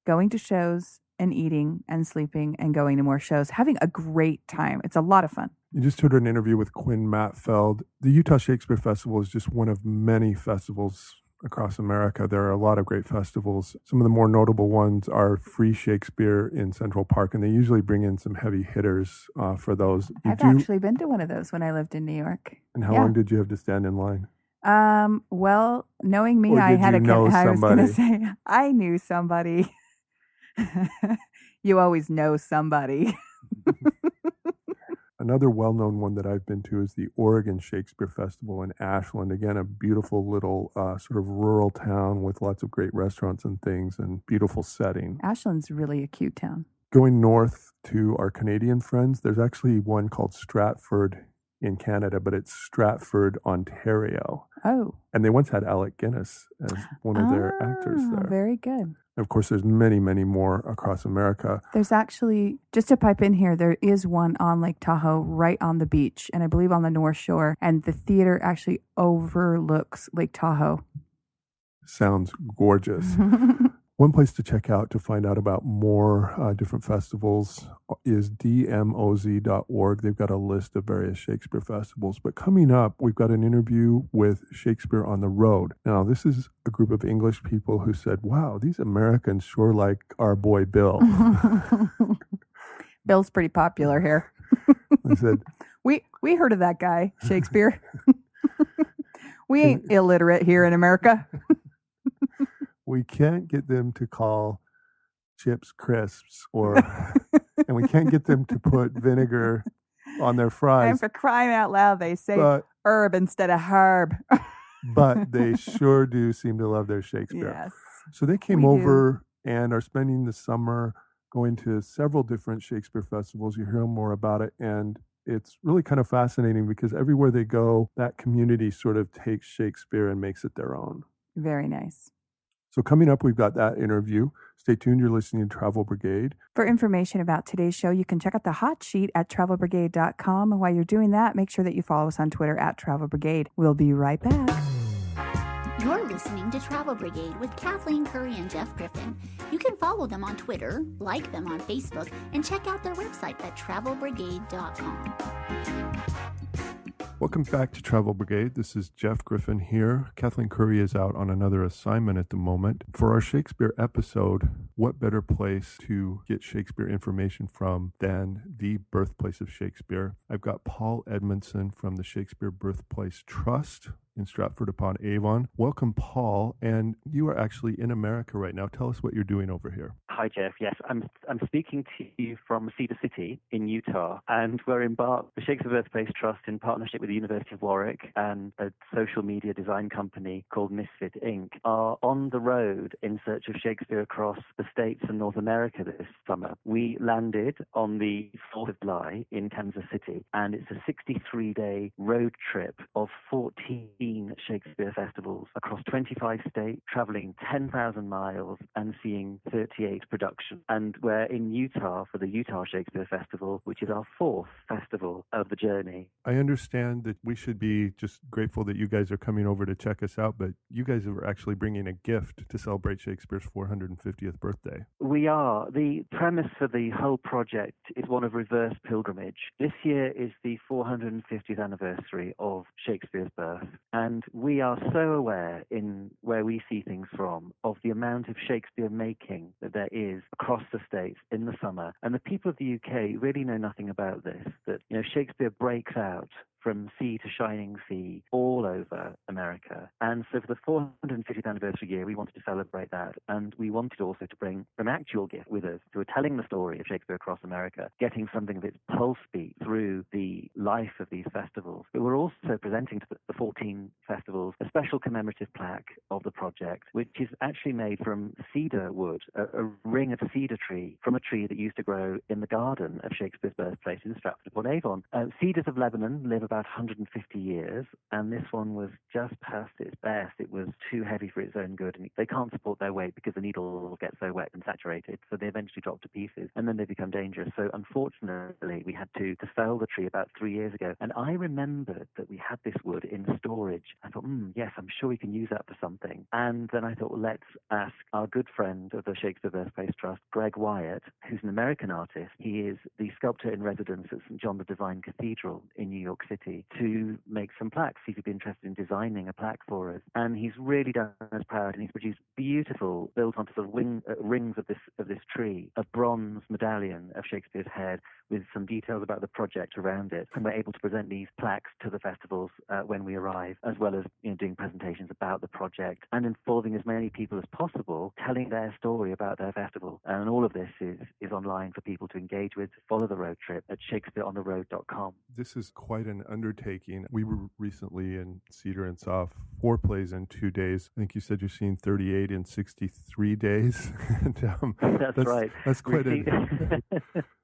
going to shows and eating and sleeping and going to more shows, having a great time. It's a lot of fun. You just heard an interview with Quinn Mattfeld. The Utah Shakespeare Festival is just one of many festivals across America. There are a lot of great festivals. Some of the more notable ones are Free Shakespeare in Central Park, and they usually bring in some heavy hitters for those. I've actually been to one of those when I lived in New York. And how long did you have to stand in line? Well, knowing me, I knew somebody. You always know somebody. Another well-known one that I've been to is the Oregon Shakespeare Festival in Ashland. Again, a beautiful little sort of rural town with lots of great restaurants and things and beautiful setting. Ashland's really a cute town. Going north to our Canadian friends, there's actually one called Stratford in Canada, but it's Stratford, Ontario. Oh. And they once had Alec Guinness as one of their actors there. Very good. Of course, there's many, many more across America. There's actually, just to pipe in here, there is one on Lake Tahoe right on the beach, and I believe on the North Shore, and the theater actually overlooks Lake Tahoe. Sounds gorgeous. One place to check out to find out about more different festivals is dmoz.org. They've got a list of various Shakespeare festivals. But coming up, we've got an interview with Shakespeare on the Road. Now, this is a group of English people who said, wow, these Americans sure like our boy Bill. Bill's pretty popular here. They said, we heard of that guy, Shakespeare. We ain't illiterate here in America. We can't get them to call chips crisps, and we can't get them to put vinegar on their fries. And for crying out loud, they say herb instead of herb. But they sure do seem to love their Shakespeare. Yes, so they came over and are spending the summer going to several different Shakespeare festivals. You hear more about it, and it's really kind of fascinating because everywhere they go, that community sort of takes Shakespeare and makes it their own. Very nice. So coming up, we've got that interview. Stay tuned. You're listening to Travel Brigade. For information about today's show, you can check out the hot sheet at TravelBrigade.com. And while you're doing that, make sure that you follow us on Twitter at Travel Brigade. We'll be right back. You're listening to Travel Brigade with Kathleen Curry and Jeff Griffin. You can follow them on Twitter, like them on Facebook, and check out their website at TravelBrigade.com. Welcome back to Travel Brigade. This is Jeff Griffin here. Kathleen Curry is out on another assignment at the moment. For our Shakespeare episode, what better place to get Shakespeare information from than the birthplace of Shakespeare? I've got Paul Edmondson from the Shakespeare Birthplace Trust in Stratford-upon-Avon. Welcome, Paul. And you are actually in America right now. Tell us what you're doing over here. Hi, Jeff. Yes, I'm speaking to you from Cedar City in Utah. And we're embarked, the Shakespeare Birthplace Trust, in partnership with the University of Warwick and a social media design company called Misfit Inc., are on the road in search of Shakespeare across the States and North America this summer. We landed on the 4th of July in Kansas City, and it's a 63-day road trip of 14 Shakespeare festivals across 25 states, traveling 10,000 miles and seeing 38 productions. And we're in Utah for the Utah Shakespeare Festival, which is our fourth festival of the journey. I understand that we should be just grateful that you guys are coming over to check us out, but you guys are actually bringing a gift to celebrate Shakespeare's 450th birthday. We are. The premise for the whole project is one of reverse pilgrimage. This year is the 450th anniversary of Shakespeare's birth. And we are so aware in where we see things from of the amount of Shakespeare making that there is across the States in the summer. And the people of the UK really know nothing about this, that, you know, Shakespeare breaks out from sea to shining sea all over America. And so for the 450th anniversary year, we wanted to celebrate that. And we wanted also to bring an actual gift with us who are telling the story of Shakespeare across America, getting something of its pulse beat through the life of these festivals. But we're also presenting to the 14 festivals a special commemorative plaque of the project, which is actually made from cedar wood, a ring of cedar tree from a tree that used to grow in the garden of Shakespeare's birthplace in Stratford-upon-Avon. Cedars of Lebanon live about 150 years, and this one was just past its best. It was too heavy for its own good, and they can't support their weight because the needle gets so wet and saturated, so they eventually drop to pieces, and then they become dangerous. So unfortunately, we had to fell the tree about 3 years ago, and I remembered that we had this wood in storage. I thought, yes, I'm sure we can use that for something. And then I thought, well, let's ask our good friend of the Shakespeare Birthplace Trust, Greg Wyatt, who's an American artist. He is the sculptor in residence at St. John the Divine Cathedral in New York City, to make some plaques, if you'd be interested in designing a plaque for us. And he's really done us proud, and he's produced beautiful, built onto sort of rings of this tree, a bronze medallion of Shakespeare's head with some details about the project around it. And we're able to present these plaques to the festivals when we arrive, as well as, you know, doing presentations about the project and involving as many people as possible, telling their story about their festival. And all of this is online for people to engage with. Follow the road trip at ShakespeareOnTheRoad.com. This is quite an undertaking. We were recently in Cedar and saw 4 plays in 2 days. I think you said you've seen 38 in 63 days. And, that's right. That's quite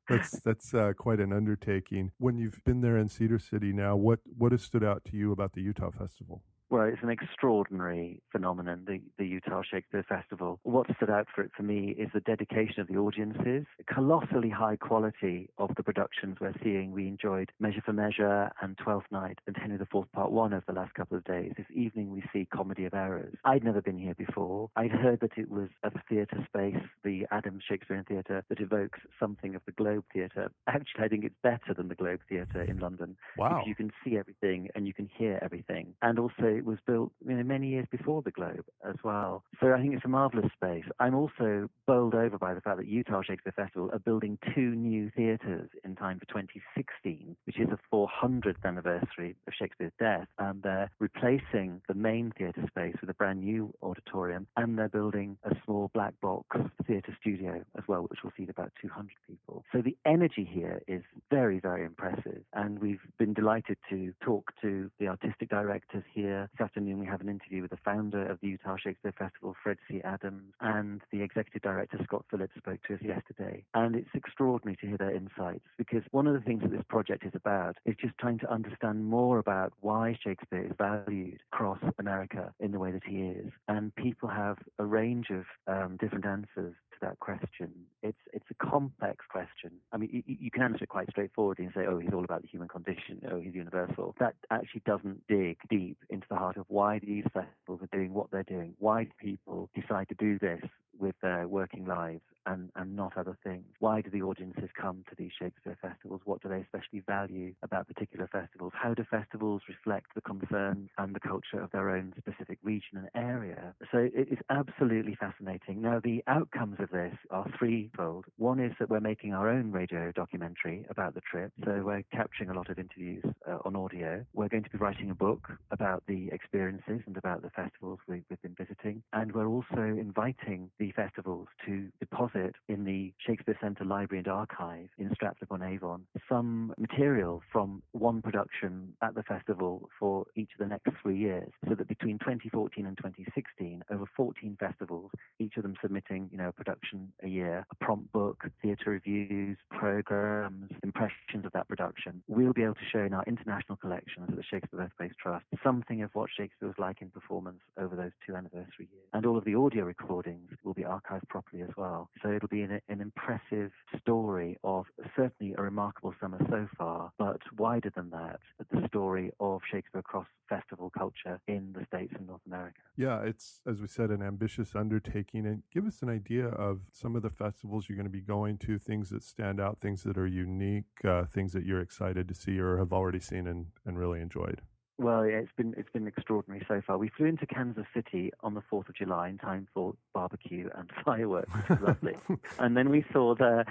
That's quite an undertaking. When you've been there in Cedar City now, what has stood out to you about the Utah Festival? Well, it's an extraordinary phenomenon, the Utah Shakespeare Festival. What stood out for me is the dedication of the audiences, colossally high quality of the productions we're seeing. We enjoyed Measure for Measure and Twelfth Night and Henry IV Part 1 over the last couple of days. This evening we see Comedy of Errors. I'd never been here before. I'd heard that it was a theatre space, the Adams Shakespearean Theatre, that evokes something of the Globe Theatre. Actually, I think it's better than the Globe Theatre in London. Wow. Because you can see everything and you can hear everything. And also, it was built, you know, many years before the Globe as well. So I think it's a marvellous space. I'm also bowled over by the fact that Utah Shakespeare Festival are building 2 new theatres in time for 2016, which is the 400th anniversary of Shakespeare's death. And they're replacing the main theatre space with a brand new auditorium. And they're building a small black box theatre studio as well, which will seat about 200 people. So the energy here is very, very impressive. And we've been delighted to talk to the artistic directors here. This afternoon, we have an interview with the founder of the Utah Shakespeare Festival, Fred C. Adams, and the executive director, Scott Phillips, spoke to us yesterday. And it's extraordinary to hear their insights, because one of the things that this project is about is just trying to understand more about why Shakespeare is valued across America in the way that he is. And people have a range of different answers to that question. It's a complex question. I mean, you can answer it quite straightforwardly and say, oh, he's all about the human condition. Oh, he's universal. That actually doesn't dig deep into the heart of why these festivals are doing what they're doing, why people decide to do this with their working lives and not other things. Why do the audiences come to these Shakespeare festivals? What do they especially value about particular festivals? How do festivals reflect the concerns and the culture of their own specific region and area? So it is absolutely fascinating. Now, the outcomes of this are threefold. One is that we're making our own radio documentary about the trip, so we're capturing a lot of interviews on audio. We're going to be writing a book about the experiences and about the festivals we've been visiting, and we're also inviting the festivals to deposit in the Shakespeare Centre Library and Archive in Stratford-upon-Avon some material from one production at the festival for each of the next 3 years, so that between 2014 and 2016, over 14 festivals, each of them submitting, you know, a production a year, a prompt book, theatre reviews, programmes, impressions of that production. We'll be able to show in our international collections at the Shakespeare Birthplace Trust something of what Shakespeare was like in performance over those 2 anniversary years. And all of the audio recordings will be archived properly as well. So it'll be an impressive story of certainly a remarkable summer so far, but wider than that, the story of Shakespeare across festival culture in the States and North America. Yeah, it's, as we said, an ambitious undertaking. And give us an idea of some of the festivals you're going to be going to, things that stand out, things that are unique, things that you're excited to see or have already seen and really enjoyed. Well, yeah, it's been extraordinary so far. We flew into Kansas City on the 4th of July in time for barbecue and fireworks, which was lovely. And then we saw the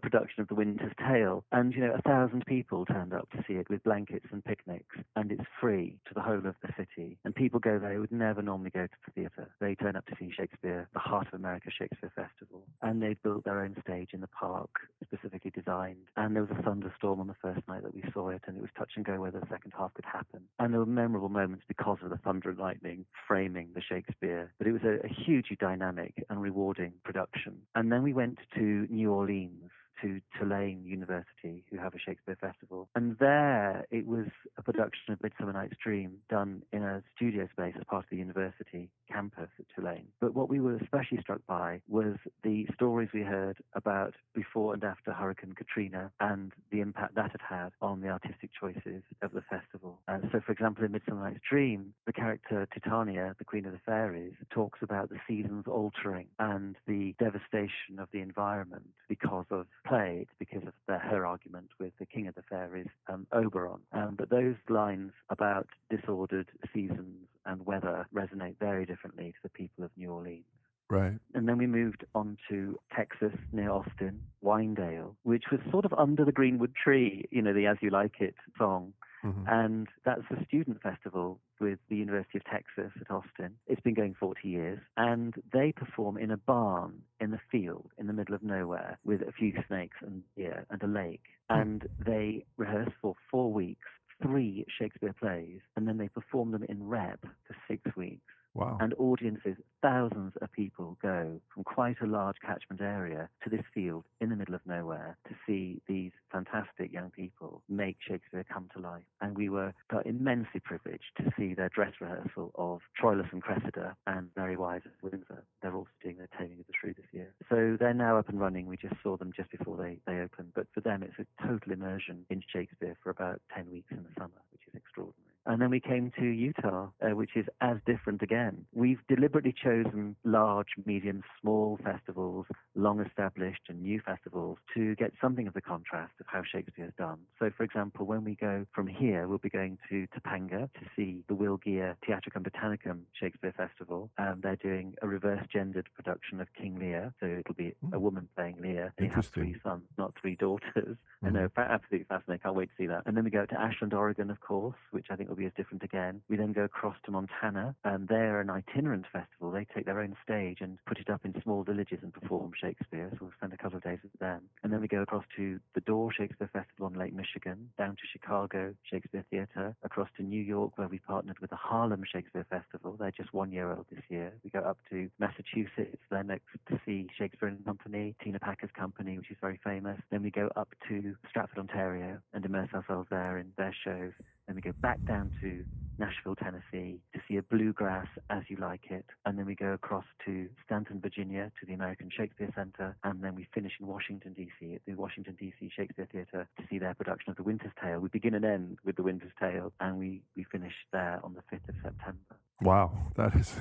production of The Winter's Tale, and 1,000 people turned up to see it with blankets and picnics, and it's free to the whole of the city. And people go there who would never normally go to the theatre. They turn up to see Shakespeare, the Heart of America Shakespeare Festival, and they built their own stage in the park, specifically designed. And there was a thunderstorm on the first night that we saw it, and it was touch and go whether the second half could happen. And there were memorable moments because of the thunder and lightning framing the Shakespeare. But it was a hugely dynamic and rewarding production. And then we went to New Orleans, to Tulane University, who have a Shakespeare festival. And there it was a production of Midsummer Night's Dream done in a studio space as part of the university campus at Tulane. But what we were especially struck by was the stories we heard about before and after Hurricane Katrina and the impact that had had on the artistic choices of the festival. And so, for example, in Midsummer Night's Dream, the character Titania, the Queen of the Fairies, talks about the seasons altering and the devastation of the environment because of played because of her argument with the King of the Fairies, Oberon. But those lines about disordered seasons and weather resonate very differently to the people of New Orleans. Right. And then we moved on to Texas, near Austin, Winedale, which was sort of under the greenwood tree, the As You Like It song. Mm-hmm. And that's a student festival with the University of Texas at Austin. It's been going 40 years. And they perform in a barn in the field in the middle of nowhere with a few snakes and deer and a lake. Mm-hmm. And they rehearse for 4 weeks, 3 Shakespeare plays, and then they perform them in rep for 6 weeks. Wow. And audiences, thousands of people go from quite a large catchment area to this field in the middle of nowhere to see these fantastic young people make Shakespeare come to life. And we were immensely privileged to see their dress rehearsal of Troilus and Cressida and Mary Wise at Windsor. They're also doing their Taming of the Shrew this year. So they're now up and running. We just saw them just before they opened. But for them, it's a total immersion in Shakespeare for about 10 weeks in the summer, which is extraordinary. And then we came to Utah, which is as different again. We've deliberately chosen large, medium, small festivals, long-established and new festivals to get something of the contrast of how Shakespeare is done. So, for example, when we go from here, we'll be going to Topanga to see the Will Geer Theatricum Botanicum Shakespeare Festival. They're doing a reverse-gendered production of King Lear, so it'll be a woman playing Lear. They have 3 sons, not 3 daughters. Mm. I know, absolutely fascinating. I can't wait to see that. And then we go to Ashland, Oregon, of course, which I think will be as different again. We then go across to Montana, and they're an itinerant festival. They take their own stage and put it up in small villages and perform Shakespeare, so we'll spend a couple of days with them. And then we go across to the Door Shakespeare Festival on Lake Michigan, down to Chicago Shakespeare Theatre, across to New York, where we partnered with the Harlem Shakespeare Festival. They're just 1 year old this year. We go up to Massachusetts, they're next to see Shakespeare and Company, Tina Packer's company, which is very famous. Then we go up to Stratford, Ontario, and immerse ourselves there in their shows. Then we go back down to Nashville, Tennessee, to see a bluegrass As You Like It. And then we go across to Stanton, Virginia, to the American Shakespeare Center. And then we finish in Washington, D.C., at the Washington, D.C. Shakespeare Theater to see their production of The Winter's Tale. We begin and end with The Winter's Tale, and we finish there on the 5th of September. Wow, that is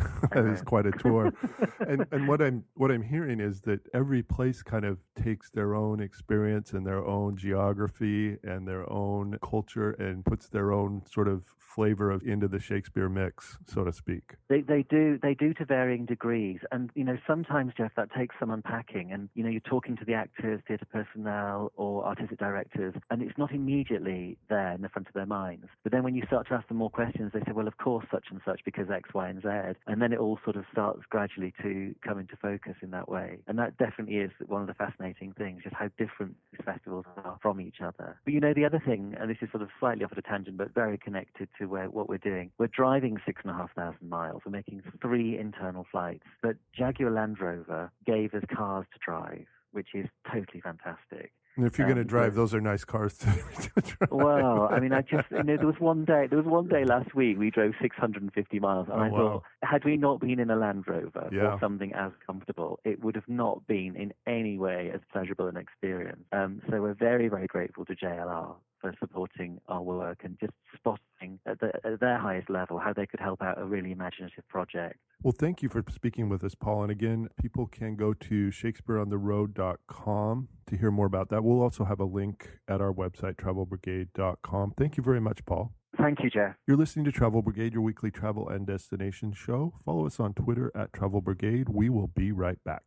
quite a tour. And what I'm hearing is that every place kind of takes their own experience and their own geography and their own culture and puts their own sort of flavor of into the Shakespeare mix, so to speak. They do to varying degrees. And sometimes, Jeff, that takes some unpacking. And you're talking to the actors, theatre personnel, or artistic directors, and it's not immediately there in the front of their minds. But then when you start to ask them more questions, they say, well, of course, such and such, because X, Y, and Z, and then it all sort of starts gradually to come into focus in that way. And that definitely is one of the fascinating things, just how different these festivals are from each other. But the other thing, and this is sort of slightly off at a tangent, but very connected to what we're doing, we're driving 6,500 miles. We're making 3 internal flights, but Jaguar Land Rover gave us cars to drive, which is totally fantastic. And if you're going to drive, those are nice cars to drive. Well, I just, there was one day last week we drove 650 miles, and I thought, had we not been in a Land Rover or something as comfortable, it would have not been in any way as pleasurable an experience. So we're very, very grateful to JLR for supporting our work and just spotting at their highest level how they could help out a really imaginative project. Well, thank you for speaking with us, Paul. And again, people can go to shakespeareontheroad.com to hear more about that. We'll also have a link at our website, TravelBrigade.com. Thank you very much, Paul. Thank you, Jeff. You're listening to Travel Brigade, your weekly travel and destination show. Follow us on Twitter at Travel Brigade. We will be right back.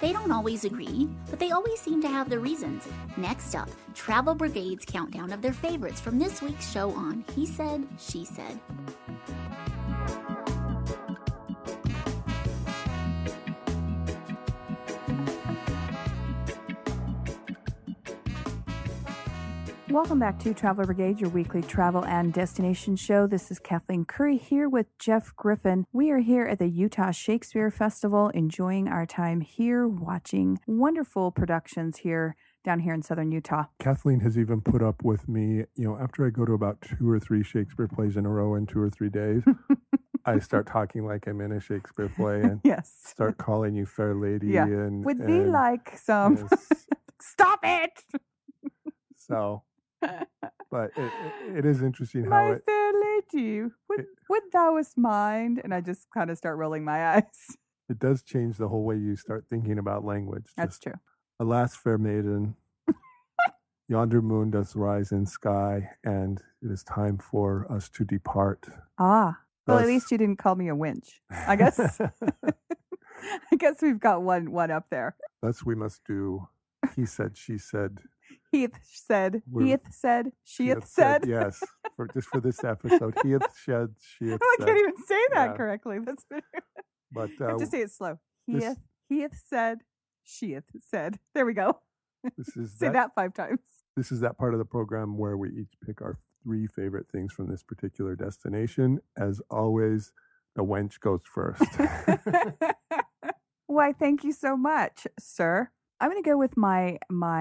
They don't always agree, but they always seem to have their reasons. Next up, Travel Brigade's countdown of their favorites from this week's show on He Said, She Said. Welcome back to Travel Brigade, your weekly travel and destination show. This is Kathleen Curry here with Jeff Griffin. We are here at the Utah Shakespeare Festival, enjoying our time here, watching wonderful productions here, down here in Southern Utah. Kathleen has even put up with me, you know, after I go to about 2 or 3 Shakespeare plays in a row in 2 or 3 days, I start talking like I'm in a Shakespeare play and start calling you fair lady. Yeah. And, would be like some, stop it! So... But it is interesting how my fair lady, would thou was mind? And I just kind of start rolling my eyes. It does change the whole way you start thinking about language. That's just true. Alas, fair maiden, yonder moon does rise in sky, and it is time for us to depart. Ah, well, at least you didn't call me a wench. I guess. I guess we've got one up there. Thus we must do. He said, she said. Heath said, heath said, sheath said. Yes, for this episode. Heath said, sheath said. I can't even say that correctly. That's but I have to say it slow. Heath said, sheath said. There we go. This is say that 5 times. This is that part of the program where we each pick our 3 favorite things from this particular destination. As always, the wench goes first. Why, thank you so much, sir. I'm going to go with my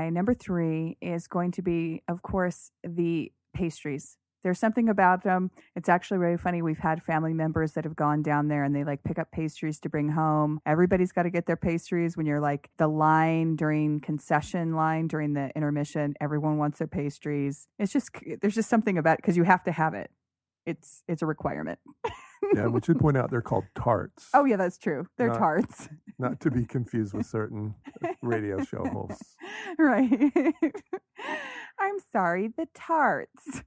number 3 is going to be, of course, the pastries. There's something about them. It's actually really funny. We've had family members that have gone down there and they like pick up pastries to bring home. Everybody's got to get their pastries. When you're like the line during concession line during the intermission, everyone wants their pastries. It's just, there's just something about it because you have to have it. It's a requirement. Yeah, we should point out they're called tarts. Oh, yeah, that's true. They're tarts. Not to be confused with certain radio show hosts. Right. I'm sorry, the tarts.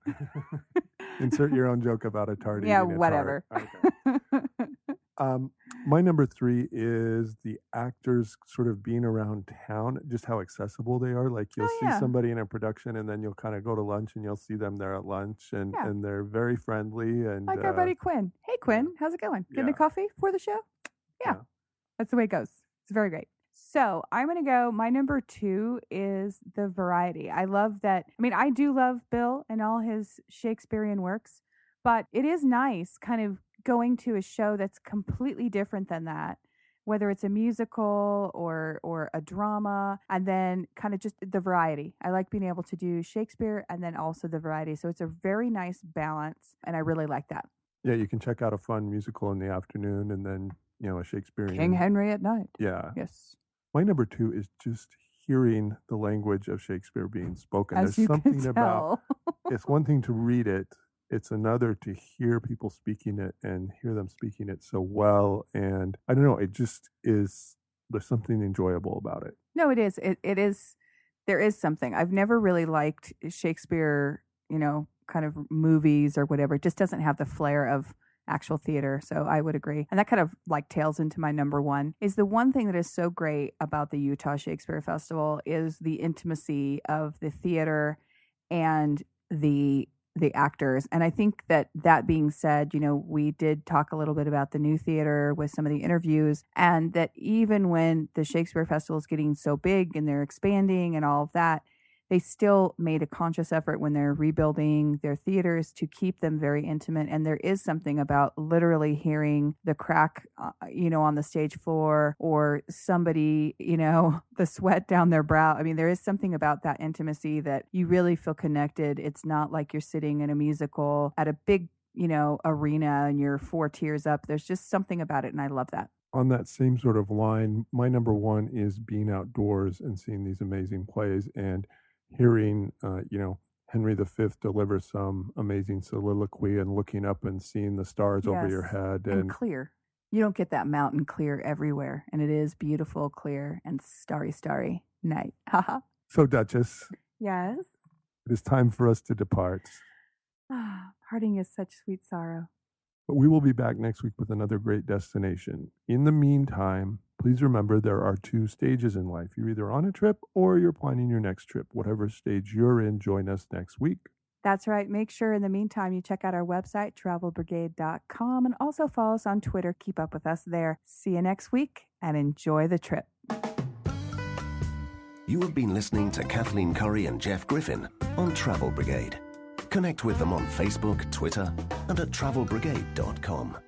Insert your own joke about a tart. Yeah, whatever. Tart. Okay. My number 3 is the actors sort of being around town, just how accessible they are. Like you'll see somebody in a production and then you'll kind of go to lunch and you'll see them there at lunch and they're very friendly. And like our buddy Quinn. Hey, Quinn, how's it going? Getting a coffee for the show? Yeah. That's the way it goes. It's very great. So I'm going to go, my number 2 is the variety. I love that. I mean, I do love Bill and all his Shakespearean works, but it is nice kind of going to a show that's completely different than that, whether it's a musical or a drama, and then kind of just the variety. I like being able to do Shakespeare and then also the variety. So it's a very nice balance, and I really like that. Yeah, you can check out a fun musical in the afternoon and then, you know, a Shakespearean... King Henry at night. Yeah. Yes. My number 2 is just hearing the language of Shakespeare being spoken. As there's something about... It's one thing to read it. It's another to hear people speaking it and hear them speaking it so well. And I don't know, it just is, there's something enjoyable about it. No, it is. It is. There is something. I've never really liked Shakespeare, you know, kind of movies or whatever. It just doesn't have the flair of actual theater. So I would agree. And that kind of like tails into my number 1 is the one thing that is so great about the Utah Shakespeare Festival is the intimacy of the theater and the actors. And I think that being said, you know, we did talk a little bit about the new theater with some of the interviews, and that even when the Shakespeare Festival is getting so big and they're expanding and all of that, they still made a conscious effort when they're rebuilding their theaters to keep them very intimate. And there is something about literally hearing the crack, you know, on the stage floor, or somebody, you know, the sweat down their brow. I mean, there is something about that intimacy that you really feel connected. It's not like you're sitting in a musical at a big, you know, arena and you're 4 tiers up. There's just something about it. And I love that. On that same sort of line, my number 1 is being outdoors and seeing these amazing plays and hearing, you know, Henry V deliver some amazing soliloquy and looking up and seeing the stars over your head. And clear. You don't get that mountain clear everywhere, and it is beautiful, clear, and starry night. Haha. So, Duchess. Yes? It is time for us to depart. Ah, parting is such sweet sorrow. But we will be back next week with another great destination. In the meantime, please remember there are two stages in life. You're either on a trip or you're planning your next trip. Whatever stage you're in, join us next week. That's right. Make sure in the meantime you check out our website, TravelBrigade.com, and also follow us on Twitter. Keep up with us there. See you next week and enjoy the trip. You have been listening to Kathleen Curry and Jeff Griffin on Travel Brigade. Connect with them on Facebook, Twitter, and at TravelBrigade.com.